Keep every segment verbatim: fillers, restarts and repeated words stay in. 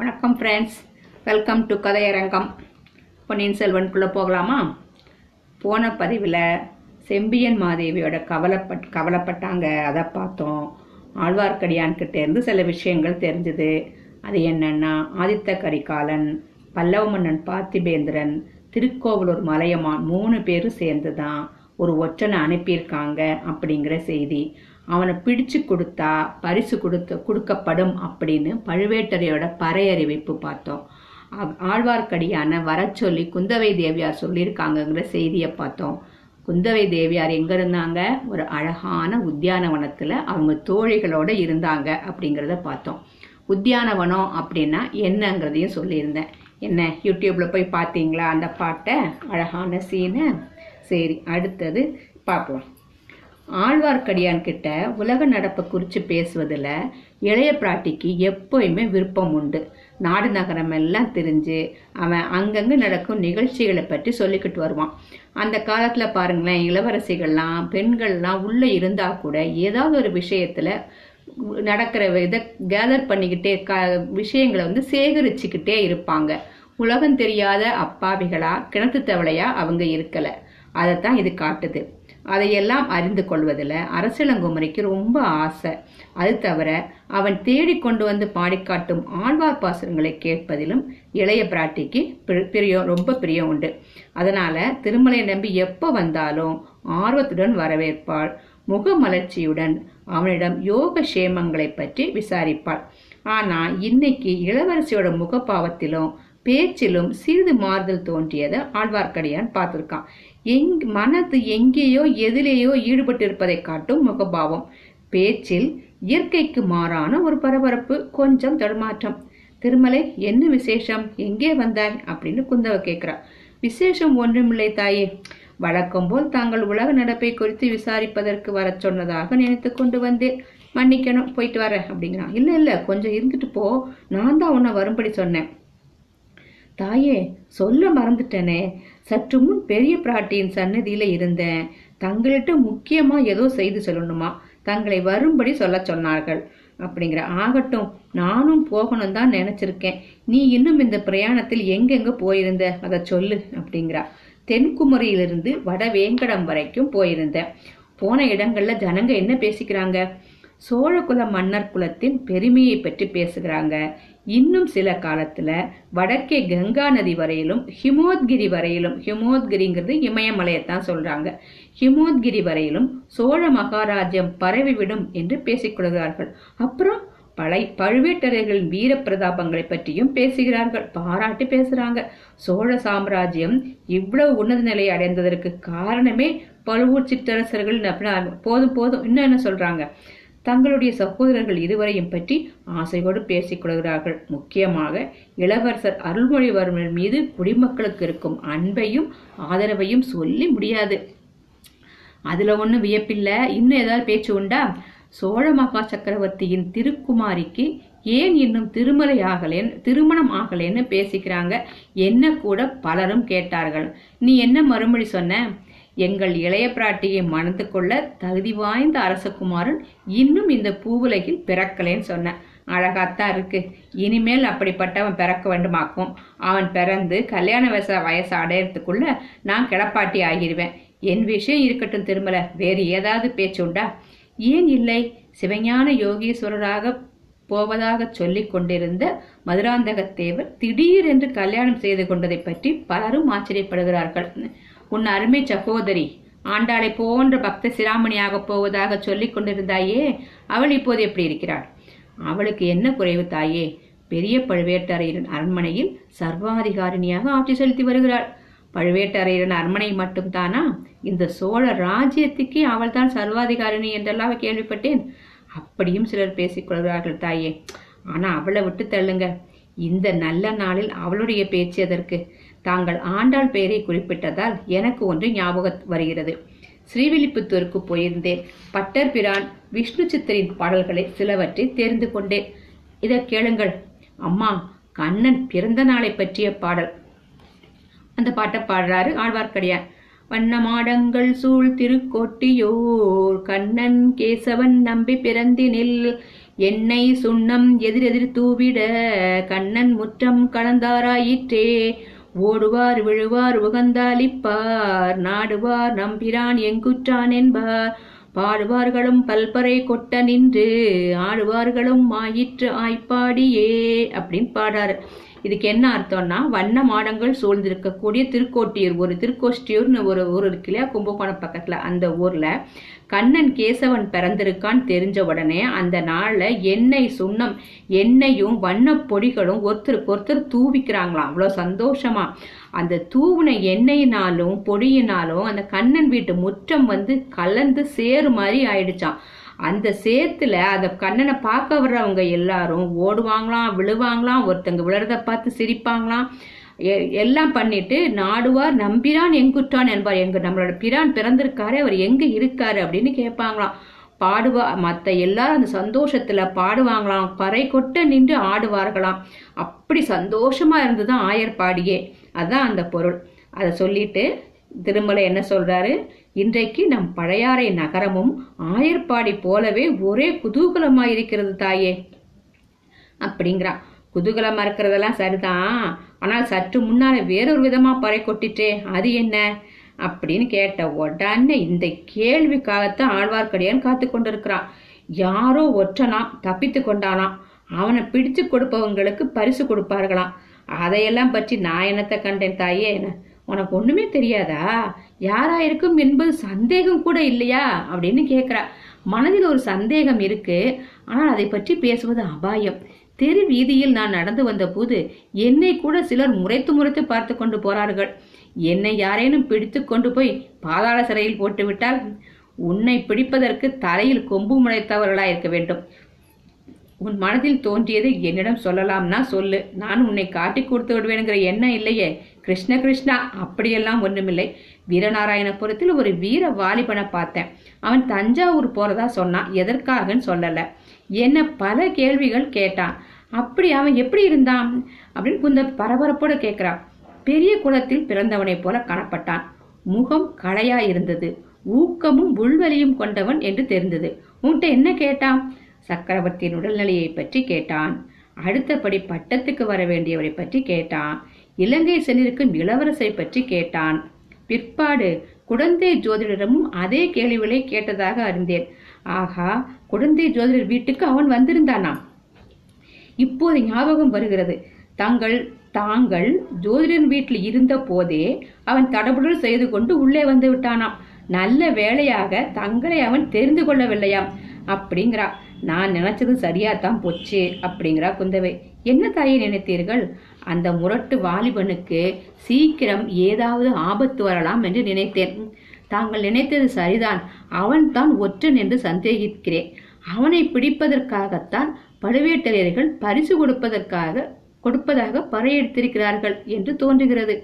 வணக்கம் friends, welcome to Kathaiyarangam. Ponniyin செல்வனுக்குள்ளே போகலாமா? போன பதிவில் செம்பியன் மாதேவியோட கவலைப்பட் கவலைப்பட்டாங்க அதை பார்த்தோம். ஆழ்வார்க்கடியான்கிட்டேருந்து சில விஷயங்கள் தெரிஞ்சுது. அது என்னென்னா, ஆதித்த கரிகாலன், பல்லவ மன்னன் பார்த்திபேந்திரன், திருக்கோவலூர் மலையம்மான் மூணு பேரும் சேர்ந்து தான் ஒரு ஒற்றனை அனுப்பியிருக்காங்க அப்படிங்கிற செய்தி. அவனை பிடிச்சு கொடுத்தா பரிசு கொடுத்து கொடுக்கப்படும் அப்படின்னு பழுவேட்டரையோட பறை அறிவிப்பு பார்த்தோம். ஆழ்வார்க்கடியான வர சொல்லி குந்தவை தேவியார் சொல்லியிருக்காங்கங்கிற செய்தியை பார்த்தோம். குந்தவை தேவியார் எங்கே இருந்தாங்க? ஒரு அழகான உத்தியானவனத்தில் அவங்க தோழிகளோடு இருந்தாங்க அப்படிங்கிறத பார்த்தோம். உத்தியானவனம் அப்படின்னா என்னங்கிறதையும் சொல்லியிருந்தேன். என்ன, யூடியூப்பில் போய் பார்த்தீங்களா அந்த பாட்டை? அழகான சீனை. சரி, அடுத்தது பார்க்கலாம். ஆழ்வார்க்கடியான் கிட்ட உலக நடப்பை குறித்து பேசுவதில் இளைய பிராட்டிக்கு எப்போயுமே விருப்பம் உண்டு. நாடு நகரம் எல்லாம் தெரிஞ்சு அவன் அங்கங்கே நடக்கும் நிகழ்ச்சிகளை பற்றி சொல்லிக்கிட்டு வருவான். அந்த காலத்தில் பாருங்களேன், இளவரசிகள்லாம் பெண்கள்லாம் உள்ளே இருந்தால் கூட ஏதாவது ஒரு விஷயத்தில் நடக்கிற இதை கேதர் பண்ணிக்கிட்டே க விஷயங்களை வந்து சேகரிச்சுக்கிட்டே இருப்பாங்க. உலகம் தெரியாத அப்பாவிகளா கிணத்து தவளையா அவங்க இருக்கலை. அதைத்தான் இது காட்டுது. அதையெல்லாம் அறிந்து கொள்வதில் அரசியலங்குமரிக்கு ரொம்ப ஆசை. அது தவிர அவன் தேடி கொண்டு வந்து பாடிக்காட்டும் ஆழ்வார் பாசுரங்களை கேட்பதிலும் இளைய பிராட்டிக்கு பிரியம் ரொம்ப பிரியம் உண்டு. அதனால திருமலை நம்பி எப்போ வந்தாலும் ஆர்வத்துடன் வரவேற்பாள். முகமலர்ச்சியுடன் அவனிடம் யோக சேமங்களை பற்றி விசாரிப்பாள். ஆனால் இன்னைக்கு இளவரசியோட முகப்பாவத்திலும் பேச்சிலும் சிறிது மாறுதல் தோன்றியதை ஆழ்வார்க்கடியான் பார்த்திருக்கான். எங் மனது எங்கேயோ எதிலேயோ ஈடுபட்டு இருப்பதை காட்டும் முகபாவம், பேச்சில் இயற்கைக்கு மாறான ஒரு பரபரப்பு, கொஞ்சம் தடுமாற்றம். திருமலை, என்ன விசேஷம், எங்கே வந்தாய் அப்படின்னு குந்தவை கேட்கிறார். விசேஷம் ஒன்றுமில்லை தாயே, வழக்கம் போல் தாங்கள் உலக நடப்பை குறித்து விசாரிப்பதற்கு வர சொன்னதாக நினைத்து கொண்டு வந்தேன். மன்னிக்கணும், போயிட்டு வரேன் அப்படிங்கிறான். இல்லை இல்லை, கொஞ்சம் இருந்துட்டு போ, நான் தான் உன்னை வரும்படி சொன்னேன். தாயே, சொல்ல மறந்துட்டனே, சற்று முன் பெரிய பிராட்டியின் சன்னதியில இருந்தேன். தங்கள்கிட்ட முக்கியமா ஏதோ செய்து சொல்லணுமா, தங்களை வரும்படி சொல்ல சொன்னார்கள் அப்படிங்கிற. ஆகட்டும், நானும் போகணும் தான் நினைச்சிருக்கேன். நீ இன்னும் இந்த பிரயாணத்தில் எங்கெங்க போயிருந்த அதை சொல்லு அப்படிங்கிறா. தென்குமரியிலிருந்து வடவேங்கடம் வரைக்கும் போயிருந்தேன். போன இடங்கள்ல ஜனங்க என்ன பேசிக்கிறாங்க? சோழ குல மன்னர் குலத்தின் பெருமையை பற்றி பேசுகிறாங்க. இன்னும் சில காலத்துல வடக்கே கங்கா நதி வரையிலும் ஹிமோத்கிரி வரையிலும், ஹிமோத்கிரிங்கிறது இமயமலையத்தான் சொல்றாங்க, ஹிமோத்கிரி வரையிலும் சோழ மகாராஜ்யம் பரவிவிடும் என்று பேசிக்கொள்கிறார்கள். அப்புறம் பழை பழுவேட்டரைகளின் வீர பிரதாபங்களை பற்றியும் பேசுகிறார்கள், பாராட்டி பேசுறாங்க. சோழ சாம்ராஜ்யம் இவ்வளவு உன்னத நிலையை அடைந்ததற்கு காரணமே பழுவூர் சிற்றரசர்கள் அப்படின்னு போதும் போதும் இன்னும் என்ன சொல்றாங்க? தங்களுடைய சகோதரர்கள் இருவரையும் பற்றி ஆசையோடு பேசிக்கொள்கிறார்கள். முக்கியமாக இளவரசர் அருள்மொழிவர்மர் மீது குடிமக்களுக்கு இருக்கும் அன்பையும் ஆதரவையும் சொல்லி முடியாது. அதுல ஒன்றும் வியப்பில்லை. இன்னும் ஏதாவது பேச்சு உண்டா? சோழ மகா சக்கரவர்த்தியின் திருக்குமாரிக்கு ஏன் இன்னும் திருமலை ஆகலேன்னு திருமணம் ஆகலேன்னு பேசிக்கிறாங்க. என்ன கூட பலரும் கேட்டார்கள். நீ என்ன மறுமொழி சொன்ன? எங்கள் இளைய பிராட்டியை மணந்து கொள்ள தகுதி வாய்ந்த அரசகுமாரன் இன்னும் இந்த பூவுலகில் பிறக்கலேன்னு சொன்ன. அழகாத்தான் இருக்கு. இனிமேல் அப்படிப்பட்டவன் பிறக்க வேண்டுமாக்கும். அவன் பிறந்து கல்யாண வயச வயசு அடையறதுக்குள்ள நான் கிளப்பாட்டி ஆகிடுவேன். என் விஷயம் இருக்கட்டும் திருமலை, வேறு ஏதாவது பேச்சுண்டா? ஏன் இல்லை, சிவஞான யோகீஸ்வரராக போவதாக சொல்லி கொண்டிருந்த மதுராந்தகத்தேவர் திடீரென்று கல்யாணம் செய்து கொண்டதை பற்றி பலரும் ஆச்சரியப்படுகிறார்கள். உன் அருமை சகோதரி ஆண்டாளை போன்ற பக்த சிராமணியாக போவதாக சொல்லி கொண்டிருந்தாயே, அவள் இப்போது எப்படி இருக்கிறாள்? அவளுக்கு என்ன குறைவு தாயே? பெரிய பழுவேட்டரையரின் அரண்மனையில் சர்வாதிகாரிணியாக ஆட்சி செலுத்தி வருகிறாள். பழுவேட்டரையரின் அரண்மனை மட்டும் தானா? இந்த சோழ ராஜ்யத்துக்கே அவள் தான் சர்வாதிகாரிணி என்றெல்லாம் கேள்விப்பட்டேன். அப்படியும் சிலர் பேசிக்கொள்கிறார்கள் தாயே. ஆனா அவளை விட்டு தள்ளுங்க. இந்த நல்ல நாளில் அவளுடைய பேச்சு எதற்கு? தாங்கள் ஆண்டாள் பெயரை குறிப்பிட்டதால் எனக்கு ஒன்று ஞாபகம் வருகிறது. ஸ்ரீவில்லிபுத்தூருக்கு போயிருந்தேன். பட்டர் பிரான் விஷ்ணு சித்தரின் பாடல்களை சிலவற்றை தெரிந்து கொண்டேன். இதை கேளுங்கள் அம்மா. கண்ணன் பிறந்த நாளை பற்றிய பாடல். அந்த பாட்டை பாடுறாரு ஆழ்வார்க்கடியான். வண்ணமாடங்கள் சூழ் திருக்கோட்டியூர் கண்ணன் கேசவன் நம்பி பிறந்தினில் எண்ணெய் சுண்ணம் எதிரெதிர் தூவிட கண்ணன் முற்றம் கலந்தாராயிற்றே. ஓடுவார் விழுவார் உகந்தாளிப்பார் நாடுவார் நம்பிரான் எங்குற்றான் என்பார். பாடுவார்களும் பல்பறை கொட்ட நின்று ஆடுவார்களும் ஆயிற்று ஆய்ப்பாடியே அப்படின்னு பாடாரு. இதுக்கு என்ன அர்த்தம்னா, வண்ண மாடங்கள் சூழ்ந்திருக்கக்கூடிய திருக்கோட்டியூர், ஒரு திருக்கோட்டியூர்னு ஒரு ஊர் இருக்கு இல்லையா கும்பகோணம் பக்கத்துல, அந்த ஊர்ல கண்ணன் கேசவன் பிறந்திருக்கான்னு தெரிஞ்ச உடனே அந்த நாள்ல எண்ணெய் சுண்ணம் எண்ணெயும் வண்ண பொடிகளும் ஒருத்தருக்கு ஒருத்தர் தூவிக்கிறாங்களாம். அவ்வளோ சந்தோஷமா அந்த தூவின எண்ணெயினாலும் பொடியினாலும் அந்த கண்ணன் வீட்டு முற்றம் வந்து கலந்து சேறு மாதிரி ஆயிடுச்சான். அந்த சேத்துல அந்த கண்ணனை பார்க்க வர்றவங்க எல்லாரும் ஓடுவாங்களாம், விழுவாங்களாம், ஒருத்தங்க விழறத பார்த்து சிரிப்பாங்களாம், எல்லாம் பண்ணிட்டு நாடுவார் நம்பிரான் எங்குற்றான் என்பார், எங்க நம்மளோட பிரான் பிறந்திருக்காரு அவர் எங்க இருக்காரு அப்படின்னு கேட்பாங்களாம். பாடுவா மற்ற எல்லாரும் அந்த சந்தோஷத்துல பாடுவாங்களாம், பறை கொட்ட நின்று ஆடுவார்களாம். அப்படி சந்தோஷமா இருந்துதான் ஆயர்பாடியே, அதான் அந்த பொருள். அதை சொல்லிட்டு திருமலை என்ன சொல்றாரு, இன்றைக்கு நம் பழையாறை நகரமும் ஆயர்பாடி போலவே ஒரே குதூகலமா இருக்கிறது தாயே அப்படிங்கிறா. குதூகலமா இருக்கிறதெல்லாம் சரிதான், ஆனால் சற்று முன்னால வேறொரு விதமா பறை கொட்டிட்டே, அது என்ன அப்படின்னு கேட்ட உடனே இந்த கேள்விக்காகத்தான் ஆழ்வார்க்கடியான் காத்து கொண்டிருக்கிறான். யாரோ ஒற்றனாம் தப்பித்து கொண்டானாம், அவனை பிடிச்சு கொடுப்பவங்களுக்கு பரிசு கொடுப்பார்களாம். அதையெல்லாம் பற்றி நான் என்னத்தை கண்டேன் தாயே, உனக்கு ஒண்ணுமே தெரியாதா, யாராயிருக்கும் என்பது சந்தேகம் கூட இல்லையா அப்படின்னு கேட்குறா. மனதில் ஒரு சந்தேகம் இருக்கு, ஆனால் அதை பற்றி பேசுவது அபாயம். தெரு வீதியில் நான் நடந்து வந்த போது என்னை கூட சிலர் முறைத்து முறைத்து பார்த்து கொண்டு போறார்கள். என்னை யாரேனும் பிடித்து கொண்டு போய் பாதாள சிறையில் போட்டுவிட்டால் உன்னை பிடிப்பதற்கு தலையில் கொம்பு முளைத்தவர்களாக இருக்க வேண்டும். உன் மனதில் தோன்றியது என்னிடம் சொல்லலாம்னா சொல்லு, நான் உன்னை காட்டி கொடுத்து விடுவேனுங்கிற எண்ணம் இல்லையே. கிருஷ்ண கிருஷ்ணா, அப்படியெல்லாம் ஒன்றுமில்லை. வீரநாராயணபுரத்தில் ஒரு வீர வாலிபனை பார்த்தேன், அவன் தஞ்சாவூர் போறதா சொன்னான், எதற்காகன்னு சொல்லலை. என்ன பல கேள்விகள் கேட்டான். அப்படி அவன் எப்படி இருந்தான் அப்படின்னு குந்த பரபரப்போடு கேட்கிறான். பெரிய குளத்தில் பிறந்தவனை போல காணப்பட்டான், முகம் களையா இருந்தது, ஊக்கமும் உள்வலியும் கொண்டவன் என்று தெரிந்தது. உன்கிட்ட என்ன கேட்டான்? சக்கரவர்த்தியின் உடல்நிலையை பற்றி கேட்டான், அடுத்தபடி பட்டத்துக்கு வர வேண்டியவரை பற்றி கேட்டான், இலங்கை சென்றிருக்கும் இளவரசரை பற்றி கேட்டான். பிற்பாடு குடந்தை ஜோதிடரமும் அதே கேள்விகளை கேட்டதாக அறிந்தேன். ஆகா, குடந்தை ஜோதிடர் வீட்டுக்கு அவன் வந்திருந்தானாம், இப்போது ஞாபகம் வருகிறது. தங்கள் தாங்கள் ஜோதிடரின் வீட்டில் இருந்த போதே அவன் தடபுடல் செய்து கொண்டு உள்ளே வந்து விட்டானாம். நல்ல வேளையாக தங்களை அவன் தெரிந்து கொள்ளவில்லையாம் அப்படிங்கிறா. நான் நினைச்சது சரியாத்தான் போச்சு அப்படிங்கிறா குந்தவை. என்ன தாயை நினைத்தீர்கள்? அந்த முரட்டு வாலிபனுக்கு சீக்கிரம் ஏதாவது ஆபத்து வரலாம் என்று நினைத்தேன். தாங்கள் நினைத்தது சரிதான், அவன் தான் ஒற்றன் என்று சந்தேகிக்கிறேன். அவனை பிடிப்பதற்காகத்தான் பழுவேட்டரையர்கள் பரிசு கொடுப்பதற்காக கொடுப்பதாக பறையெடுத்திருக்கிறார்கள் என்று தோன்றுகிறது.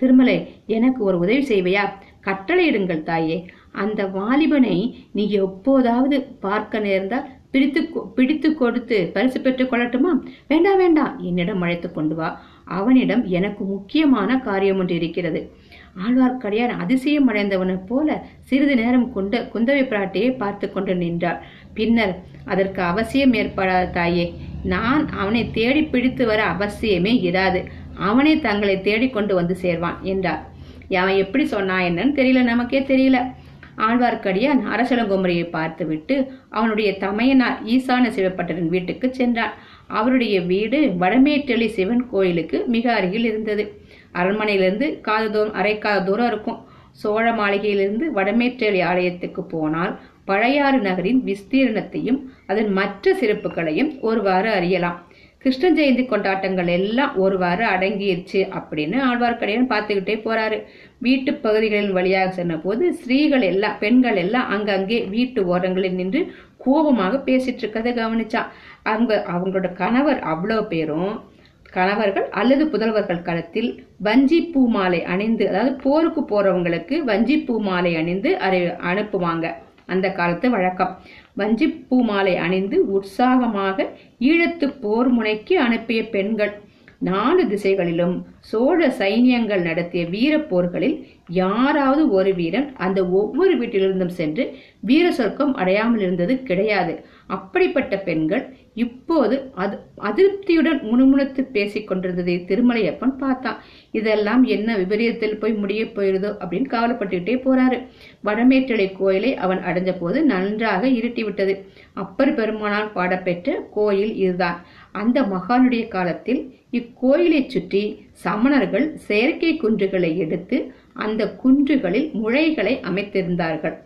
திருமலை, எனக்கு ஒரு உதவி செய்வையா? கட்டளையிடுங்கள் தாயே. அந்த வாலிபனை நீ எப்போதாவது பார்க்க நேர்ந்தால் பிடித்து பிடித்து கொடுத்து பரிசு பெற்றுக் கொள்ளட்டுமா? வேண்டாம் வேண்டாம், என்னிடம் அழைத்து கொண்டு வா. அவனிடம் எனக்கு முக்கியமான காரியம் ஒன்று இருக்கிறது. ஆழ்வார்க்கடியான் அதிசயம் அடைந்தவனை போல சிறிது நேரம் கொண்டு குந்தவை பிராட்டியை பார்த்து கொண்டு நின்றார். பின்னர், அதற்கு அவசியம் ஏற்படாத தாயே, நான் அவனை தேடி பிடித்து வர அவசியமே இராது, அவனை தங்களை தேடிக்கொண்டு வந்து சேர்வான் என்றார். அவன் எப்படி சொன்னான் என்னன்னு தெரியல, நமக்கே தெரியல. ஆழ்வார்க்கடியான் அரசலங்குமரியை பார்த்துவிட்டு அவனுடைய தமையனார் ஈசான சிவப்பட்டரின் வீட்டுக்கு சென்றான். அவருடைய வீடு வடமேற்றளி சிவன் கோயிலுக்கு மிக அருகில் இருந்தது. அரண்மனையிலிருந்து காத தூரம் அரைக்காத தூரம் இருக்கும். சோழ மாளிகையிலிருந்து வடமேற்றளி ஆலயத்துக்கு போனால் பழையாறு நகரின் விஸ்தீரணத்தையும் அதன் மற்ற சிறப்புகளையும் ஒருவாறு அறியலாம். கிருஷ்ண ஜெயந்தி கொண்டாட்டங்கள் எல்லாம் ஒருவாறு அடங்கிருச்சு அப்படின்னு ஆழ்வார்க்கடியான் பார்த்துக்கிட்டே போறாரு. வீட்டு பகுதிகளின் வழியாக சென்ற போது ஸ்திரீகள் எல்லாம் பெண்கள் எல்லாம் அங்கங்கே வீட்டு ஓரங்களில் நின்று கோபமாக பேசிட்டு இருக்கதை கவனிச்சா. அவங்க அவங்களோட கணவர் அவ்வளோ பேரும் கணவர்கள் அல்லது புதல்வர்கள் கழுத்தில் வஞ்சி பூ மாலை அணிந்து, அதாவது போருக்கு போறவங்களுக்கு வஞ்சி பூ மாலை அணிந்து அறி அனுப்புவாங்க, அந்த காலத்து வழக்கம். வஞ்சி பூ மாலை அணிந்து உற்சாகமாக ஈழத்து போர் முனைக்கு அனுப்பிய பெண்கள் நாலு திசைகளிலும் சோழ சைன்யங்கள் நடத்திய வீர போர்களில் யாராவது ஒரு வீரன் அந்த ஒவ்வொரு வீட்டிலிருந்தும் சென்று வீர சொர்க்கம் அடையாமல் இருந்தது கிடையாது. அப்படிப்பட்ட பெண்கள் இப்போது அது அதிருப்தியுடன் முணுமுணுத்து பேசிக் கொண்டிருந்ததை திருமலையப்பன் பார்த்தான். இதெல்லாம் என்ன விபரீதத்தில் போய் முடிய போயிருதோ அப்படின்னு கவலைப்பட்டுக்கிட்டே போறாரு. வடமேற்றளி கோயிலை அவன் அடைஞ்ச போது நன்றாக இருட்டி விட்டது. அப்பர் பெருமானால் பாடப்பெற்ற கோயில் இதுதான். அந்த மகானுடைய காலத்தில் இக்கோயிலை சுற்றி சமணர்கள் செயற்கை குன்றுகளை எடுத்து அந்த குன்றுகளில் முளைகளை அமைத்திருந்தார்கள்.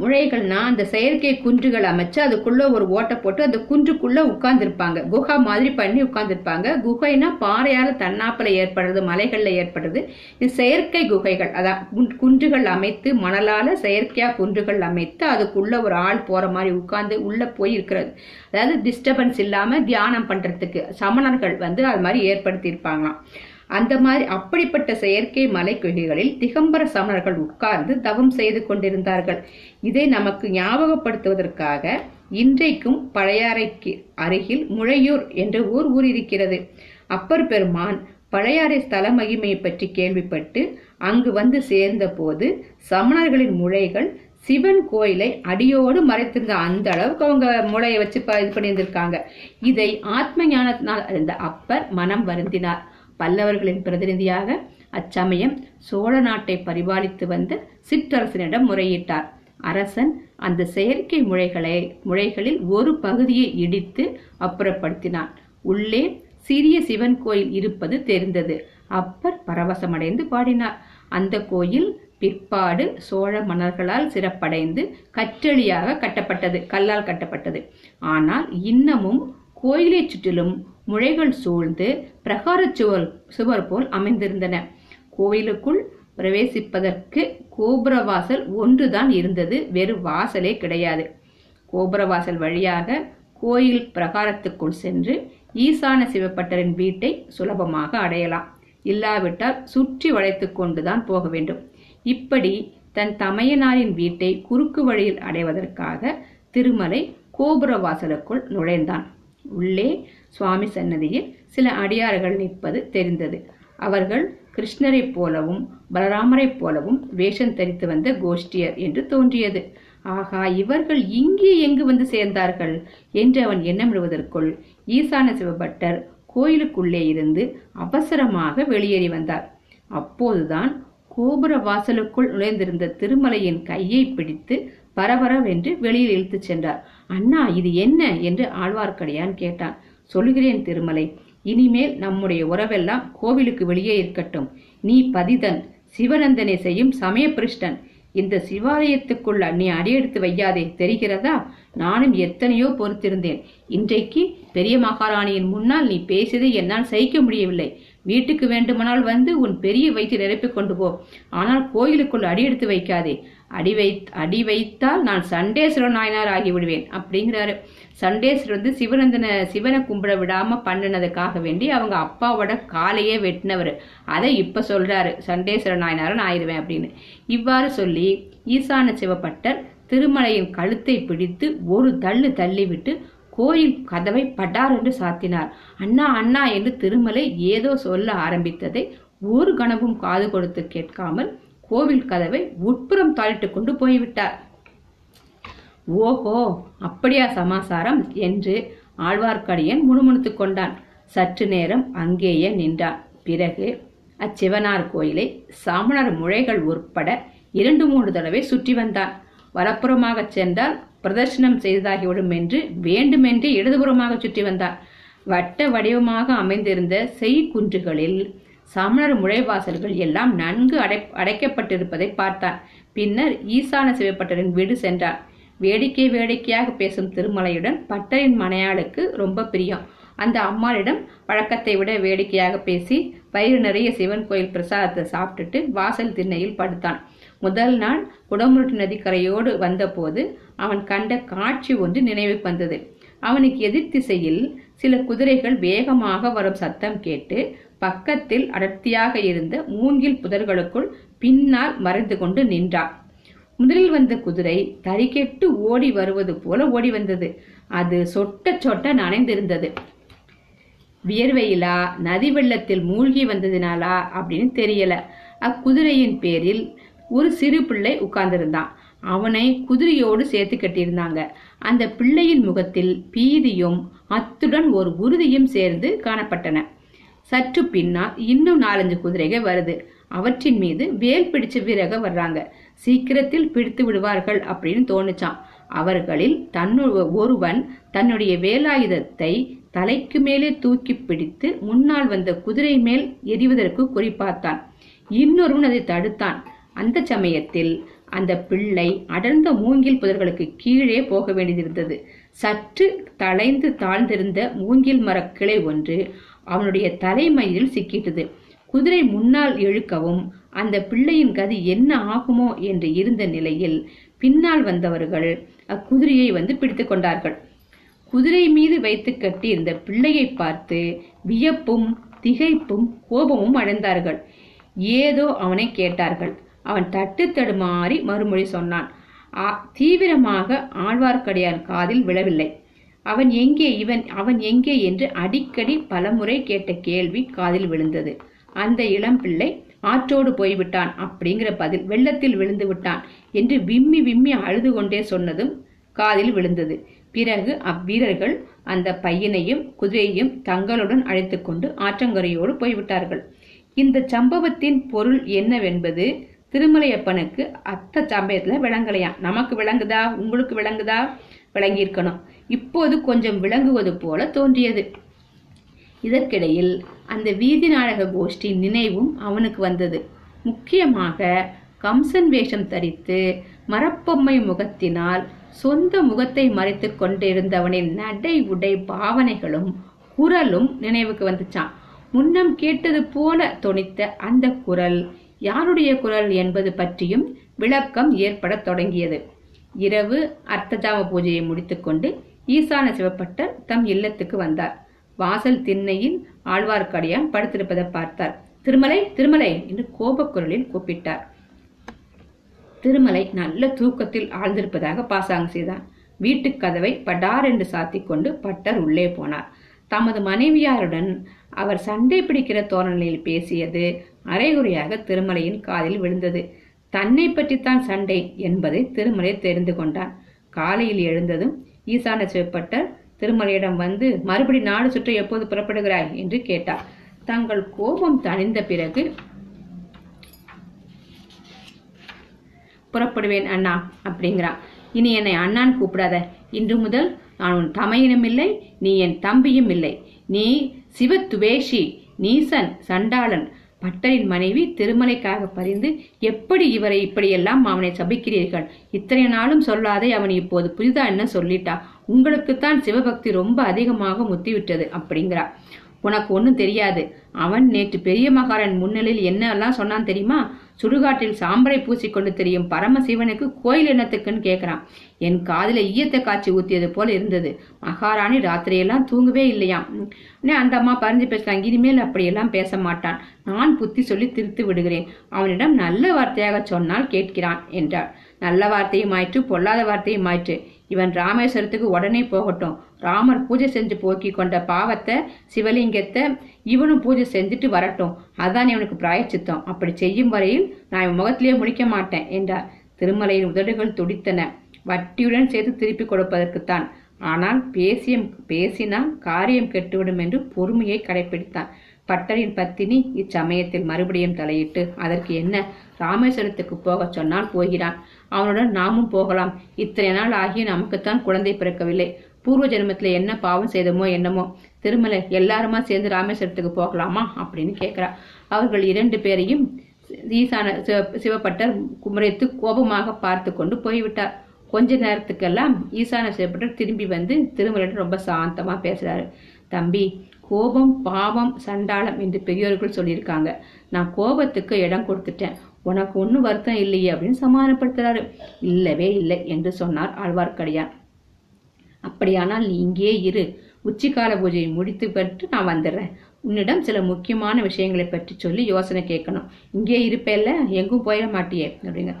முளைகள்னா அந்த செயற்கை குன்றுகள் அமைச்சு அதுக்குள்ள ஒரு ஓட்டை போட்டு அந்த குன்றுக்குள்ள உட்கார்ந்துருப்பாங்க. குகா மாதிரி பண்ணி உட்கார்ந்துருப்பாங்க. குகைனா பாறையால தன்னாப்பில் ஏற்படுறது, மலைகள்ல ஏற்படுறது. இது செயற்கை குகைகள். அதான் குன்றுகள் அமைத்து மணலால செயற்கையா குன்றுகள் அமைத்து அதுக்குள்ள ஒரு ஆள் போற மாதிரி உட்கார்ந்து உள்ள போய் இருக்கிறது. அதாவது டிஸ்டர்பன்ஸ் இல்லாம தியானம் பண்றதுக்கு சமணர்கள் வந்து அது மாதிரி ஏற்படுத்தி இருப்பாங்களாம். அந்த மாதிரி அப்படிப்பட்ட செயற்கை மலை குகைகளில் திகம்பர சமணர்கள் உட்கார்ந்து தவம் செய்து கொண்டிருந்தார்கள். இதை நமக்கு ஞாபகப்படுத்துவதற்காக இன்றைக்கும் பழையாறைக்கு அருகில் முழையூர் என்ற ஊர் ஊர் இருக்கிறது. அப்பர் பெருமான் பழையாறை ஸ்தல மகிமையை பற்றி கேள்விப்பட்டு அங்கு வந்து சேர்ந்த போது சமணர்களின் முளைகள் சிவன் கோயிலை அடியோடு மறைத்திருந்த அந்த அளவுக்கு அவங்க முளையை வச்சு இது பண்ணியிருந்திருக்காங்க. இதை ஆத்ம ஞானத்தினால் அறிந்த அப்பர் மனம் வருந்தினார். பல்லவர்களின் பிரதிநிதியாக அச்சமயம் சோழ நாட்டை பரிபாலித்து வந்த சிற்றரசனிடம் முறையிட்டார். அரசன் அந்த செயற்கை முளைகளை முளைகளில் ஒரு பகுதியை இடித்து அப்புறப்படுத்தினான். உள்ளே சிறிய சிவன் கோயில் இருப்பது தெரிந்தது. அப்பர் பரவசமடைந்து பாடினார். அந்த கோயில் பிற்பாடு சோழ மன்னர்களால் சிறப்படைந்து கற்றளியாக கட்டப்பட்டது, கல்லால் கட்டப்பட்டது. ஆனால் இன்னமும் கோயிலை சுற்றிலும் முளைகள் சூழ்ந்து பிரகார சுவர் சுவர் போல் அமைந்திருந்தன. கோயிலுக்குள் பிரவேசிப்பதற்கு கோபுரவாசல் ஒன்றுதான் இருந்தது, வெறும் வாசலே கிடையாது. கோபுரவாசல் வழியாக கோயில் பிரகாரத்துக்குள் சென்று ஈசான சிவப்பட்டரின் வீட்டை சுலபமாக அடையலாம். இல்லாவிட்டால் சுற்றி வளைத்து கொண்டுதான் போக வேண்டும். இப்படி தன் தமையனாரின் வீட்டை குறுக்கு வழியில் அடைவதற்காக திருமலை கோபுரவாசலுக்குள் நுழைந்தான். உள்ளே சுவாமி சன்னதியில் சில அடியார்கள் நிற்பது தெரிந்தது. அவர்கள் கிருஷ்ணரை போலவும் பலராமரை போலவும் வேஷம் தரித்து வந்த கோஷ்டியர் என்று தோன்றியது. ஆகா, இவர்கள் இங்கே எங்கு வந்து சேர்ந்தார்கள் என்று அவன் எண்ணமிடுவதற்குள் ஈசான சிவபட்டர் கோயிலுக்குள்ளே இருந்து அவசரமாக வெளியேறி வந்தார். அப்போதுதான் கோபுர வாசலுக்குள் நுழைந்திருந்த திருமலையின் கையை பிடித்து பரபரவென்று வெளியில் இழுத்து சென்றார். அண்ணா, இது என்ன என்று ஆழ்வார்க்கடியான் கேட்டான். சொல்கிறேன் திருமலை, இனிமேல் நம்முடைய உறவெல்லாம் கோவிலுக்கு வெளியே இருக்கட்டும். நீ பதிதன், சிவநந்தனை செய்யும் சமயபிருஷ்டன். இந்த சிவாலயத்துக்குள் நீ அடியெடுத்து வையாதே, தெரிகிறதா? நானும் எத்தனையோ பொறுத்திருந்தேன். இன்றைக்கு பெரிய மகாராணியின் முன்னால் நீ பேசியதை என்னால் சகிக்க முடியவில்லை. வீட்டுக்கு வேண்டுமானால் வந்து உன் பெரிய வயிற்றில் நிரப்பிக் கொண்டு போ, ஆனால் கோயிலுக்குள் அடியெடுத்து வைக்காதே. அடி வை அடி வைத்தால் நான் சண்டேஸ்வர நாயனார் ஆகிவிடுவேன் அப்படிங்கிறாரு. சண்டேஸ்வரர் வந்து சிவனந்தனை சிவனை கும்பிட விடாம பண்ணினதுக்காக வேண்டி அவங்க அப்பாவோட காலையே வெட்டினவர். அதை இப்ப சொல்றாரு, சண்டேஸ்வர நாயனாரன் ஆயிடுவேன் அப்படின்னு. இவ்வாறு சொல்லி ஈசான சிவப்பட்டர் திருமலையின் கழுத்தை பிடித்து ஒரு தள்ளு தள்ளிவிட்டு கோயில் கதவை பட்டார் என்று சாத்தினார். அண்ணா அண்ணா என்று திருமலை ஏதோ சொல்ல ஆரம்பித்ததை ஒரு கணமும் காது கொடுத்து கேட்காமல் கோவில் கதவை உட்புறம் தாளிட்டு கொண்டு போய்விட்டார். ஓஹோ, அப்படியா சமாசாரம் என்று ஆழ்வார்க்கடியன் முணுமுணுத்து கொண்டான். சற்று நேரம் அங்கேயே நின்றான். பிறகு அச்சிவனார் கோயிலை சமணர் முளைகள் உட்பட இரண்டு மூன்று தடவை சுற்றி வந்தான். வலப்புறமாக சென்றால் பிரதர்ஷனம் செய்ததாகிவிடும் என்று வேண்டுமென்று இடதுபுறமாக சுற்றி வந்தான். வட்ட வடிவமாக அமைந்திருந்த செய்குன்றுகளில் சமணர் முளைவாசல்கள் எல்லாம் நன்கு அடை அடைக்கப்பட்டிருப்பதை பார்த்தான். பின்னர் ஈசான சிவப்பட்டரின் வீடு சென்றான். வேடிக்கை வேடிக்கையாக பேசும் திருமலையுடன் பட்டரின் மனையாளுக்கு ரொம்ப பிரியம். அந்த அம்மாளிடம் பழக்கத்தை விட வேடிக்கையாக பேசி வயிறு நிறைய சிவன் கோயில் பிரசாதத்தை சாப்பிட்டுட்டு வாசல் திண்ணையில் படுத்தான். முதல் நாள் குடமுருட்டு நதிக்கரையோடு வந்தபோது அவன் கண்ட காட்சி ஒன்று நினைவுக்கு வந்தது. அவனுக்கு எதிர் திசையில் சில குதிரைகள் வேகமாக வரும் சத்தம் கேட்டு பக்கத்தில் அடர்த்தியாக இருந்த மூங்கில் புதர்களுக்குள் பின்னால் மறைந்து கொண்டு நின்றான். முதலில் வந்த குதிரை தறிக்கெட்டு ஓடி வருவது போல ஓடி வந்தது. அது சொட்ட சொட்ட நனைந்திருந்தது. வியர்வையிலா நதி வெள்ளத்தில் மூழ்கி வந்ததினாலா அப்படின்னு தெரியல. அக்குதிரையின் பேரில் ஒரு சிறு பிள்ளை உட்கார்ந்திருந்தான். அவனை குதிரையோடு சேர்த்து கட்டியிருந்தாங்க. அந்த பிள்ளையின் முகத்தில் பீதியும் அத்துடன் ஒரு உறுதியும் சேர்ந்து காணப்பட்டன. சற்று பின்னால் இன்னும் நாலஞ்சு குதிரைகள் வருது. அவற்றின் மீது வேல் பிடிச்சு வீரக வர்றாங்க. சீக்கிரத்தில் பிடித்து விடுவார்கள் அப்படின்னு தோணுச்சான். அவர்களில் தன்னு ஒருவன் தன்னுடைய வேலாயுதத்தை தலைக்கு மேலே தூக்கி பிடித்து முன்னால் வந்த குதிரை மேல் எரிவதற்கு குறிப்பார்த்தான். இன்னொருவன் அதை தடுத்தான். அந்த சமயத்தில் அந்த பிள்ளை அடர்ந்த மூங்கில் புதர்களுக்கு கீழே போக வேண்டியிருந்தது. சற்று தளைந்து தாழ்ந்திருந்த மூங்கில் மரக்கிளை ஒன்று அவனுடைய தலைமயிலில் சிக்கிட்டது. குதிரை முன்னால் இழுக்கவும் அந்த பிள்ளையின் கதி என்ன ஆகுமோ என்று இருந்த நிலையில் பின்னால் வந்தவர்கள் அக்குதிரையை வந்து பிடித்து கொண்டார்கள். குதிரை மீது வைத்து கட்டி இருந்த பிள்ளையை பார்த்து வியப்பும் திகைப்பும் கோபமும் அடைந்தார்கள். ஏதோ அவனை கேட்டார்கள். அவன் தட்டு தடுமாறி மறுமொழி சொன்னான். தீவிரமாக ஆழ்வார்க்கடியான் காதில் விழவில்லை. அவன் எங்கே இவன் அவன் எங்கே என்று அடிக்கடி பலமுறை கேட்ட கேள்வி காதில் விழுந்தது. அந்த இளம் பிள்ளை ஆற்றோடு போய்விட்டான் அப்படிங்கிற பதில், வெள்ளத்தில் விழுந்து விட்டான் என்று விம்மி விம்மி அழுது கொண்டே சொன்னதும் காதில் விழுந்தது. பிறகு அவ்வீரர்கள் அந்த பையனையும் குதிரையையும் தங்களுடன் அழைத்து கொண்டு ஆற்றங்கரையோடு போய்விட்டார்கள். இந்த சம்பவத்தின் பொருள் என்னவென்பது திருமலையப்பனுக்கு அத்த சமயத்துல விளங்கலையா? நமக்கு விளங்குதா? உங்களுக்கு விளங்குதா? விளங்கியிருக்கணும். இப்போது கொஞ்சம் விளங்குவது போல தோன்றியது. இதற்கிடையில் அந்த வீதி நாடக கோஷ்டி நினைவும் அவனுக்கு வந்தது. முக்கியமாக கம்சன் வேஷம் தரித்து மரப்பொம்மை முகத்தினால் சொந்த முகத்தை மறைத்து கொண்டிருந்தவனின் நடை உடை பாவனைகளும் குரலும் நினைவுக்கு வந்துச்சான். முன்னம் கேட்டது போல தொனித்த அந்த குரல் யாருடைய குரல் என்பது பற்றியும் விளக்கம் ஏற்பட தொடங்கியது. இரவு அர்த்தஜாம பூஜையை முடித்துக்கொண்டு ஈசான சிவப்பட்டர் தம் இல்லத்துக்கு வந்தார். வாசல் திண்ணையில் ஆழ்வார்க்கடியான் படுத்திருப்பதை பார்த்தார். திருமலை, திருமலை என்று கோபக்குரலில் கூப்பிட்டார். திருமலை நல்ல தூக்கத்தில் ஆழ்ந்திருப்பதாக பாசாங்கு செய்தான். வீட்டு கதவை படார் என்று சாத்தி கொண்டு பட்டர் உள்ளே போனார். தமது மனைவியாருடன் அவர் சண்டை பிடிக்கிற தோரணையில் பேசியது அரைகுறையாக திருமலையின் காதில் விழுந்தது. தன்னை பற்றித்தான் சண்டை என்பதை திருமலை தெரிந்து கொண்டான். காலையில் எழுந்ததும் ஈசான சிவப்பட்டர் திருமலையிடம் வந்து மறுபடி நாடு சுற்ற எப்போது புறப்படுகிறாய் என்று கேட்டார். தங்கள் கோபம் தணிந்த பிறகு புறப்படுவேன் அண்ணா அப்படிங்கிறான். இனி என்னை அண்ணான் கூப்பிடாத. இன்று முதல் நான் உன் தமையனும் இல்லை, நீ என் தம்பியும் இல்லை. நீ சிவத்துவேஷி, நீசன், சண்டாளன். பட்டரின் மனைவி திருமலைக்காக பரிந்து எப்படி இவரை இப்படியெல்லாம் அவனை சபிக்கிறீர்கள்? இத்தனை நாளும் சொல்லாதே அவன் இப்போது புதிதா என்ன சொல்லிட்டா? உங்களுக்குத்தான் சிவபக்தி ரொம்ப அதிகமாக முத்திவிட்டது அப்படிங்கிறா. உனக்கு ஒன்றும் தெரியாது. அவன் நேற்று பெரிய மகாரன் முன்னிலையில் என்ன எல்லாம் சொன்னான் தெரியுமா? சுடுகாட்டில் சாம்பரை பூசிக்கொண்டு தெரியும் பரமசிவனுக்கு கோயில் என்னத்துக்குன்னு கேட்கிறான். என் காதில் ஈயத்தை காய்ச்சி ஊத்தியது போல இருந்தது. மகாராணி ராத்திரியெல்லாம் தூங்கவே இல்லையாம். அந்த அம்மா பறிஞ்சு பேசுறாங்க. இனிமேல் அப்படியெல்லாம் பேச மாட்டான். நான் புத்தி சொல்லி திருத்து விடுகிறேன். அவனிடம் நல்ல வார்த்தையாக சொன்னால் கேட்கிறான் என்றார். நல்ல வார்த்தையும் ஆயிற்று, பொல்லாத வார்த்தையும் ஆயிற்று. இவன் ராமேஸ்வரத்துக்கு உடனே போகட்டும். ராமர் பூஜை செஞ்சு போக்கி கொண்ட பாவத்தை சிவலிங்கத்தை இவனும் பூஜை செஞ்சுட்டு வரட்டும். அதான் இவனுக்கு பிராயச்சித்தம். அப்படி செய்யும் வரையில் நான் இவன் முகத்திலேயே முடிக்க மாட்டேன் என்றார். திருமலையின் உதடுகள் துடித்தன. வட்டியுடன் சேர்த்து திருப்பி கொடுப்பதற்குத்தான். ஆனால் பேசிய பேசினால் காரியம் கெட்டுவிடும் என்று பொறுமையை கடைபிடித்தான். பட்டரின் பத்தினி இச்சமயத்தில் மறுபடியும் தலையிட்டு அதற்கு என்ன, ராமேஸ்வரத்துக்கு போக சொன்னால் போகிறான். அவனுடன் நாமும் போகலாம். இத்தனை நாள் ஆகிய நமக்குத்தான் குழந்தை பிறக்கவில்லை. பூர்வ ஜென்மத்தில் என்ன பாவம் செய்தமோ என்னமோ. திருமலை, எல்லாருமா சேர்ந்து ராமேஸ்வரத்துக்கு போகலாமா அப்படின்னு கேட்கிறா. அவர்கள் இரண்டு பேரையும் ஈசான சிவப்பட்டர் குமரித்து கோபமாக பார்த்து கொண்டு போய்விட்டார். கொஞ்ச நேரத்துக்கெல்லாம் ஈசான சிவப்பட்டர் திரும்பி வந்து திருமலையிடம் ரொம்ப சாந்தமா பேசுறாரு. தம்பி, கோபம் பாவம் சண்டாளம் என்று பெரியோர்கள் சொல்லியிருக்காங்க. நான் கோபத்துக்கு இடம் கொடுத்துட்டேன். உனக்கு ஒன்றும் வருத்தம் இல்லையே அப்படின்னு சமாதானப்படுத்துறாரு. இல்லவே இல்லை என்று சொன்னார் ஆழ்வார்க்கடியான். அப்படியானால் நீ இங்கே இரு. உச்சிக்கால பூஜையை முடித்து பெற்று நான் வந்துடுறேன். உன்னிடம் சில முக்கியமான விஷயங்களை பற்றி சொல்லி யோசனை கேட்கணும். இங்கே இருப்பேல்ல, எங்கும் போயிட மாட்டியே அப்படிங்க.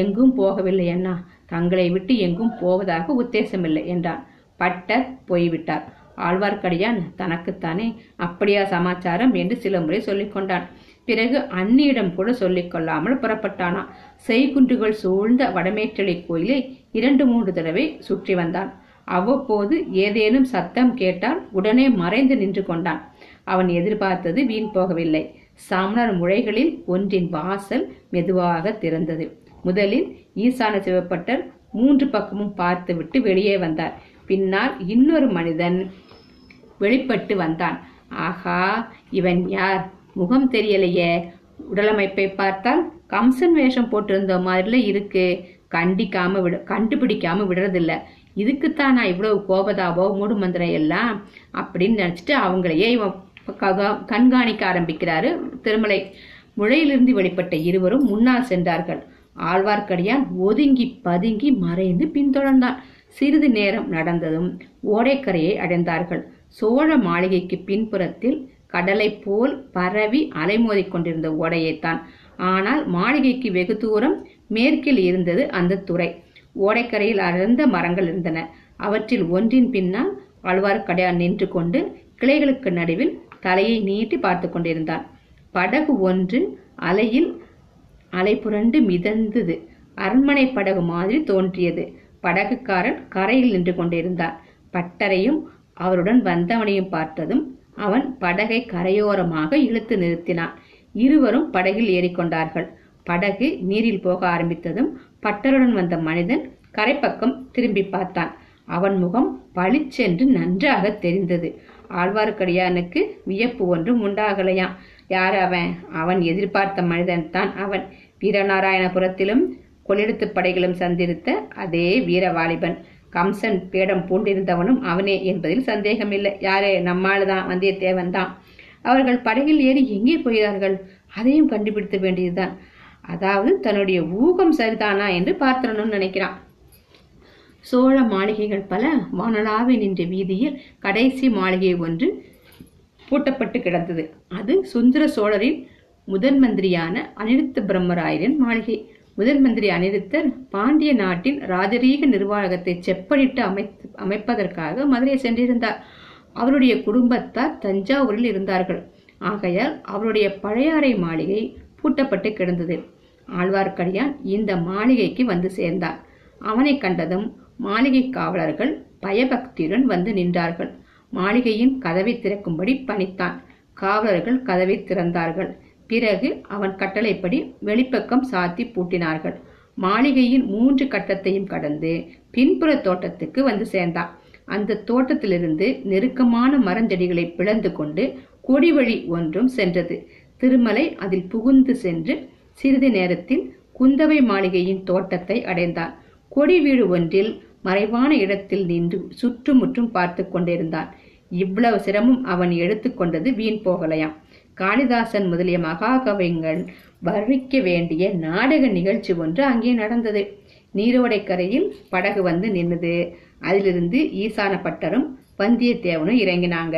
எங்கும் போகவில்லை அண்ணா. தங்களை விட்டு எங்கும் போவதாக உத்தேசமில்லை என்றான். பட்டர் போய்விட்டார். ஆழ்வார்க்கடியான் தனக்குத்தானே அப்படியா சமாச்சாரம் என்று சில முறை சொல்லிக்கொண்டான். பிறகு அன்னியிடம் கூட சொல்லிக்கொள்ளாமல் புறப்பட்டானா. செய்குன்றுகள் சூழ்ந்த வடமேற்றளி கோயிலை இரண்டு மூன்று தடவை சுற்றி வந்தான். அவ்வப்போது ஏதேனும் சத்தம் கேட்டால் உடனே மறைந்து நின்று கொண்டான். அவன் எதிர்பார்த்தது வீண் போகவில்லை. சமணர் முறைகளில் ஒன்றின் வாசல் மெதுவாக திறந்தது. முதலில் ஈசான சிவப்பட்டர் மூன்று பக்கமும் பார்த்துவிட்டு வெளியே வந்தார். பின்னால் இன்னொரு மனிதன் வெளிப்பட்டு வந்தான். ஆஹா, இவன் யார்? முகம் தெரியலையே. உடலமைப்பை பார்த்தால் கம்சன் வேஷம் போட்டிருந்த மாதிரில இருக்கு. கண்டிக்காம விட கண்டுபிடிக்காம விடுறதில்ல. இதுக்குத்தான் நான் இவ்வளவு கோபதாபோ மூடு மந்திரம் எல்லாம் அப்படின்னு நினைச்சிட்டு அவங்களையே இவன் கண்காணிக்க ஆரம்பிக்கிறாரு. திருமலை முளையிலிருந்து வெளிப்பட்ட இருவரும் முன்னால் சென்றார்கள். ஆழ்வார்க்கடியான் ஒதுங்கி பதுங்கி மறைந்து பின்தொடர்ந்தான். சிறிது நேரம் நடந்ததும் ஓடைக்கரையை அடைந்தார்கள். சோழ மாளிகைக்கு பின்புறத்தில் கடலை போல் பரவி அலைமோதி கொண்டிருந்த ஓடையைத்தான். ஆனால் மாளிகைக்கு வெகு தூரம் மேற்கில் இருந்தது அந்த துறை. ஓடைக்கரையில் அடர்ந்த மரங்கள் இருந்தன. அவற்றில் ஒன்றின் பின்னால் ஆழ்வார்க்கடியான் நின்று கொண்டு கிளைகளுக்கு நடுவில் தலையை நீட்டி பார்த்து கொண்டிருந்தான். படகு ஒன்று அலையில் அலைபுரண்டு மிதந்தது. அரண்மனை படகு மாதிரி தோன்றியது. படகுக்காரன் கரையில் நின்று கொண்டிருந்தான். பட்டரையும் அவருடன் வந்தவனையும் பார்த்ததும் அவன் படகை கரையோரமாக இழுத்து நிறுத்தினான். இருவரும் படகில் ஏறிக்கொண்டார்கள். படகு நீரில் போக ஆரம்பித்ததும் பட்டருடன் வந்த மனிதன் கரைப்பக்கம் திரும்பி பார்த்தான். அவன் முகம் பளிச்சென்று நன்றாக தெரிந்தது. ஆழ்வார்க்கடியானுக்கு வியப்பு ஒன்றும் உண்டாகலையாம். யார் அவன்? அவன் எதிர்பார்த்த மனிதன் தான் அவன். வீரநாராயணபுரத்திலும் கொள்ளிடத்து படைகளும் சந்தித்த அதே வீரவாலிபன். கம்சன் பேடம் பூண்டிருந்தவனும் அவனே என்பதில் சந்தேகமில்லை. யாரே, நம்மால்தான், வந்தியத்தேவன் தான். அவர்கள் படகில் ஏறி எங்கே போகிறார்கள்? அதையும் கண்டுபிடிக்க வேண்டியதுதான். அதாவது தன்னுடைய ஊகம் சரிதானா என்று பார்த்தணும்னு நினைக்கிறான். சோழ மாளிகைகள் பல வானளாவி நின்ற வீதியில் கடைசி மாளிகை ஒன்று பூட்டப்பட்டு கிடந்தது. அது சுந்தர சோழரின் முதன் மந்திரியான அனிருத்த பிரம்மராயரின் மாளிகை. முதன் மந்திரி அனிருத்தர் பாண்டிய நாட்டின் ராஜரீக நிர்வாகத்தை செப்பனிட்டு அமை அமைப்பதற்காக மதுரை சென்றிருந்தார். அவருடைய குடும்பத்தார் தஞ்சாவூரில் இருந்தார்கள். ஆகையால் அவருடைய பழையாறை மாளிகை பூட்டப்பட்டு கிடந்தது. ஆழ்வார்க்கடியான் இந்த மாளிகைக்கு வந்து சேர்ந்தான். அவனை கண்டதும் மாளிகை காவலர்கள் பயபக்தியுடன் வந்து நின்றார்கள். மாளிகையின் கதவை திறக்கும்படி பணித்தான். காவலர்கள் கதவை திறந்தார்கள். பிறகு அவன் கட்டளைப்படி வெளிப்பக்கம் சாத்தி பூட்டினார்கள். மாளிகையின் மூன்று கட்டத்தையும் கடந்து பின்புற தோட்டத்துக்கு வந்து சேர்ந்தான். அந்த தோட்டத்திலிருந்து நெருக்கமான மரஞ்செடிகளை பிளந்து கொண்டு கொடி வழி ஒன்றும் சென்றது. திருமலை அதில் புகுந்து சென்று சிறிது நேரத்தில் குந்தவை மாளிகையின் தோட்டத்தை அடைந்தான். கொடி வீடு ஒன்றில் மறைவான இடத்தில் நின்று சுற்றுமுற்றும் பார்த்து கொண்டிருந்தான். இவ்வளவு சிரமம் அவன் எடுத்துக்கொண்டது வீண் போகலையாம். காளிதாசன் முதலிய மகாகவிகள் வர்ணிக்க வேண்டிய நாடக நிகழ்ச்சி ஒன்று அங்கே நடந்தது. நீரோடைக்கரையில் படகு வந்து நின்னது. அதிலிருந்து ஈசான பட்டரும் வந்தியத்தேவனும் இறங்கினாங்க.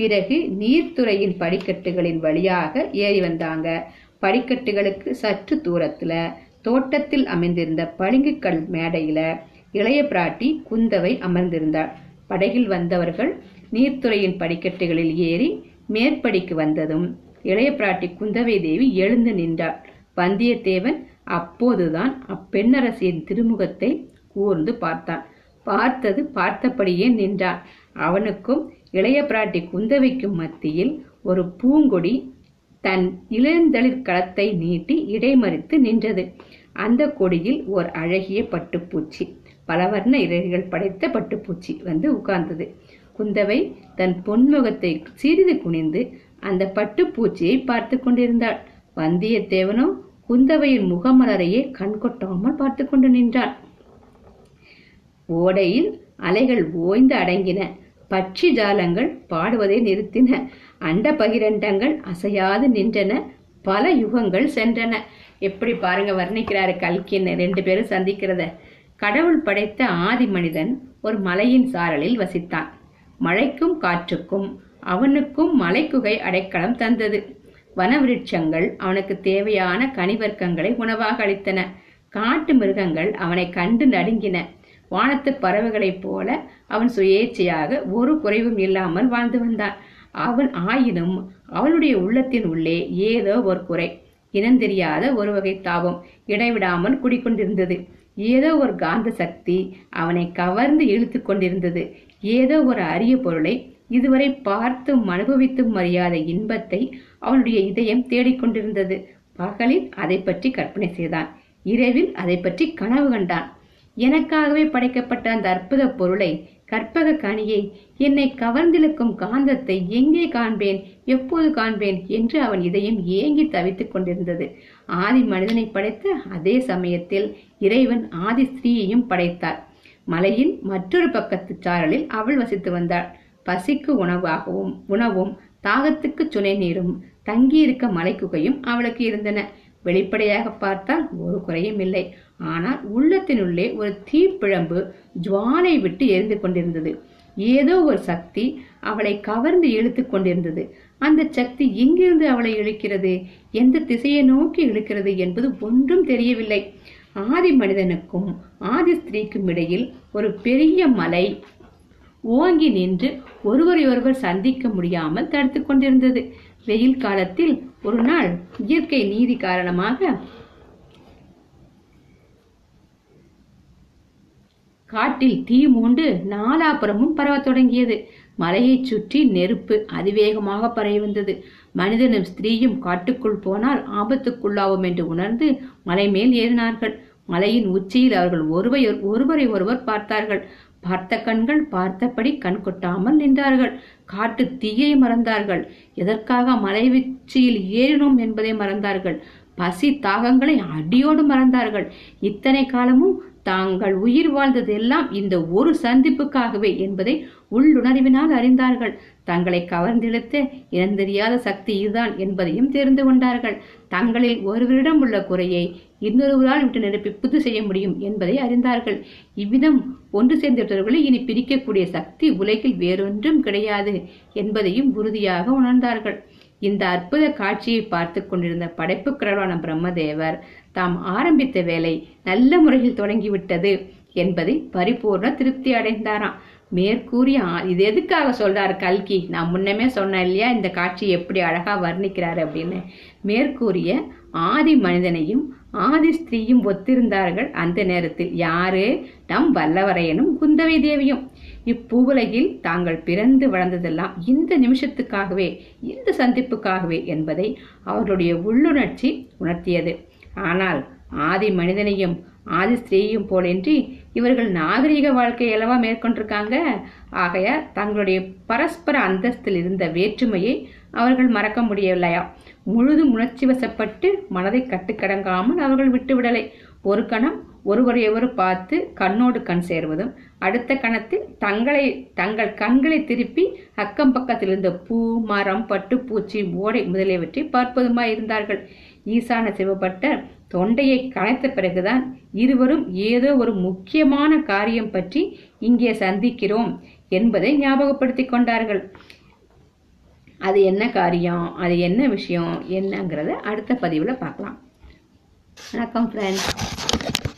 பிறகு நீர்த்துறையின் படிக்கட்டுகளின் வழியாக ஏறி வந்தாங்க. படிக்கட்டுகளுக்கு சற்று தூரத்துல தோட்டத்தில் அமைந்திருந்த பளிங்குக்கல் மேடையில இளைய பிராட்டி குந்தவை அமர்ந்திருந்தாள். படகில் வந்தவர்கள் நீர்த்துறையின் படிக்கட்டுகளில் ஏறி மேற்படிக்கு வந்ததும் இளைய பிராட்டி குந்தவை தேவி எழுந்து நின்றாள். வந்தியத்தேவன் அப்போதுதான் அப்பெண்ணரசின் திருமுகத்தை கூர்ந்து பார்த்தான். பார்த்தது பார்த்தபடியே நின்றான். அவனுக்கும் இளைய பிராட்டி குந்தவைக்கும் மத்தியில் ஒரு பூங்கொடி தன் இளந்தளிர் களத்தை நீட்டி இடைமறித்து நின்றது. அந்த கொடியில் ஓர் அழகிய பட்டுப்பூச்சி, பலவர்ண இறகுகள் படைத்த பட்டுப்பூச்சி வந்து உட்கார்ந்தது. குந்தவை தன் பொன்முகத்தை சிறிது குனிந்து அந்த பட்டுப்பூச்சியை பார்த்து கொண்டிருந்தாள். வந்தியத்தேவனோ குந்தவையின் முகமலரையே கண்கொட்டாமல் பார்த்து கொண்டு நின்றான். ஓடையில் அலைகள் ஓய்ந்து அடங்கின. பட்சி ஜாலங்கள் பாடுவதை நிறுத்தின. அண்ட பகிரண்டங்கள் அசையாது நின்றன. பல யுகங்கள் சென்றன. எப்படி பாருங்க வர்ணிக்கிறாரு கல்கின் ரெண்டு பேரும் சந்திக்கிறத. கடவுள் படைத்த ஆதி மனிதன் ஒரு மலையின் சாரலில் வசித்தான். மழைக்கும் காற்றுக்கும் அவனுக்கும் மலைக்குகை அடைக்கலம் தந்தது. வனவிருட்சங்கள் அவனுக்கு தேவையான கனிவர்க்கங்களை உணவாக அளித்தன. காட்டு மிருகங்கள் அவனை கண்டு நடுங்கின. வானத்து பறவைகளைப் போல அவன் சுயேச்சையாக ஒரு குறைவும் இல்லாமல் வாழ்ந்து வந்தான். அவன் ஆயினும் அவளுடைய உள்ளத்தின் உள்ளே ஏதோ ஒரு குறை, இனந்தெரியாத ஒரு வகை தாபம் இடைவிடாமல் குடிக்கொண்டிருந்தது. ஏதோ ஒரு காந்த சக்தி அவனை கவர்ந்து இழுத்து கொண்டிருந்தது. ஏதோ ஒரு அரிய பொருளை, இதுவரை பார்த்தும் அனுபவித்தும் அறியாத இன்பத்தை அவனுடைய இதயம் தேடிக்கொண்டிருந்தது. பகலில் அதை பற்றி கற்பனை செய்தான், இரவில் அதை பற்றி கனவு கண்டான். எனக்காகவே படைக்கப்பட்ட அந்த அற்புத பொருளை, கற்பக கனியை, என்னை கவர்ந்திழுக்கும் காந்தத்தை எங்கே காண்பேன், எப்போது காண்பேன் என்று அவன் இதயம் ஏங்கி தவித்துக் கொண்டிருந்தது. ஆதி மனிதனை படைத்த அதே சமயத்தில் இறைவன் ஆதி ஸ்ரீயையும் படைத்தார். மலையின் மற்றொரு பக்கத்து சாரலில் அவள் வசித்து வந்தாள். பசிக்கு உணவாகவும் உணவும் தாகத்துக்கு சுனை நீரும் தங்கியிருக்க மலைக்குகையும் அவளுக்கு இருந்தன. வெளிப்படையாக பார்த்தால் ஒரு குறையும் இல்லை. ஆனால் உள்ளத்தினுள்ளே ஒரு தீப்பிழம்பு ஜுவாலை விட்டு எரிந்து கொண்டிருந்தது. ஏதோ ஒரு சக்தி அவளை கவர்ந்து இழுத்து கொண்டிருந்தது. அந்த சக்தி எங்கிருந்து அவளை இழுக்கிறது, எந்த திசையை நோக்கி இழுக்கிறது என்பது ஒன்றும் தெரியவில்லை. ஆதி மனிதனுக்கும் ஆதி ஸ்திரீக்கும் இடையில் ஒரு பெரிய மலை ஓங்கி நின்று ஒருவரையொருவர் சந்திக்க முடியாமல் தடுத்து கொண்டிருந்தது. வெயில் காலத்தில் ஒரு நாள் இயற்கை நீதி காரணமாக காட்டில் தீ மூண்டு நாலாபுரமும் பரவத் தொடங்கியது. மலையை சுற்றி நெருப்பு அதிவேகமாக பரவி வந்தது. மனிதனும் ஸ்திரீயும் காட்டுக்குள் போனால் ஆபத்துக்குள்ளாவோம் என்று உணர்ந்து மலை மேல் ஏறினார்கள். மலையின் உச்சியில் அவர்கள் ஒருவர் ஒருவரை ஒருவர் பார்த்தார்கள். பார்த்த கண்கள் பார்த்தபடி கண் கொட்டாமல் நின்றார்கள். காட்டு தீயை மறந்தார்கள். எதற்காக மலை உச்சியில் ஏறினோம் என்பதை மறந்தார்கள். பசி தாகங்களை அடியோடு மறந்தார்கள். இத்தனை காலமும் தாங்கள் உயிர் வாழ்ந்ததெல்லாம் இந்த ஒரு சந்திப்புக்காகவே என்பதை உள்ளுணர்வினால் அறிந்தார்கள். தங்களை கவர்ந்தெழுத்த இனந்தெரியாத சக்தி இதுதான் என்பதையும் தெரிந்து கொண்டார்கள். தங்களில் ஒருவரிடம் உள்ள குறையை இன்னொருவரால் விட்டு நிரப்பி புது செய்ய முடியும் என்பதை அறிந்தார்கள். இவ்விதம் ஒன்று சேர்ந்தவர்களை இனி பிரிக்கக்கூடிய சக்தி உலகில் வேறொன்றும் கிடையாது என்பதையும் உறுதியாக உணர்ந்தார்கள். இந்த அற்புத காட்சியை பார்த்து கொண்டிருந்த படைப்பு கடவுளான பிரம்மதேவர் தாம் ஆரம்பித்த வேலை நல்ல முறையில் தொடங்கிவிட்டது என்பதை பரிபூர்ண திருப்தி அடைந்தாராம். மேற்கூறிய இது எதுக்காக சொல்றாரு கல்கி, நான் முன்னமே சொன்னேன் இல்லையா இந்த காட்சி எப்படி அழகா வர்ணிக்கிறாரு அப்படின்னு. மேற்கூறிய ஆதி மனிதனையும் ஆதி ஸ்திரீயும் ஒத்திருந்தார்கள் அந்த நேரத்தில். யாரு? நம் வல்லவரையனும் குந்தவை தேவியும். இப்பூவுலகில் தாங்கள் பிறந்து வளர்ந்ததெல்லாம் இந்த நிமிஷத்துக்காகவே, இந்த சந்திப்புக்காகவே என்பதை அவர்களுடைய உள்ளுணர்ச்சி உணர்த்தியது. ஆனால் ஆதி மனிதனையும் ஆதி ஸ்திரீயும் போலின்றி இவர்கள் நாகரீக வாழ்க்கை அளவா மேற்கொண்டிருக்காங்க. ஆகையால் தங்களுடைய பரஸ்பர அந்தஸ்தில் இருந்த வேற்றுமையை அவர்கள் மறக்க முடியவில்லையா. முழுதும் உணர்ச்சி வசப்பட்டு மனதை கட்டுக்கடங்காமல் அவர்கள் விட்டுவிடலை. ஒரு கணம் ஒருவரையொரு பார்த்து கண்ணோடு கண் சேர்வதும், அடுத்த கணத்தில் தங்களை தங்கள் கண்களை திருப்பி அக்கம் பக்கத்தில் இருந்த பூ, மரம், பட்டு, பூச்சி, ஓடை முதலியவற்றை பார்ப்பதுமாய் இருந்தார்கள். ஈசான சிவப்பட்டர் தொண்டையை களைத்த பிறகுதான் இருவரும் ஏதோ ஒரு முக்கியமான காரியம் பற்றி இங்கே சந்திக்கிறோம் என்பதை ஞாபகப்படுத்தி கொண்டார்கள். அது என்ன காரியம், அது என்ன விஷயம் என்னங்கிறத அடுத்த பதிவில் பார்க்கலாம். வணக்கம் ஃப்ரெண்ட்ஸ்.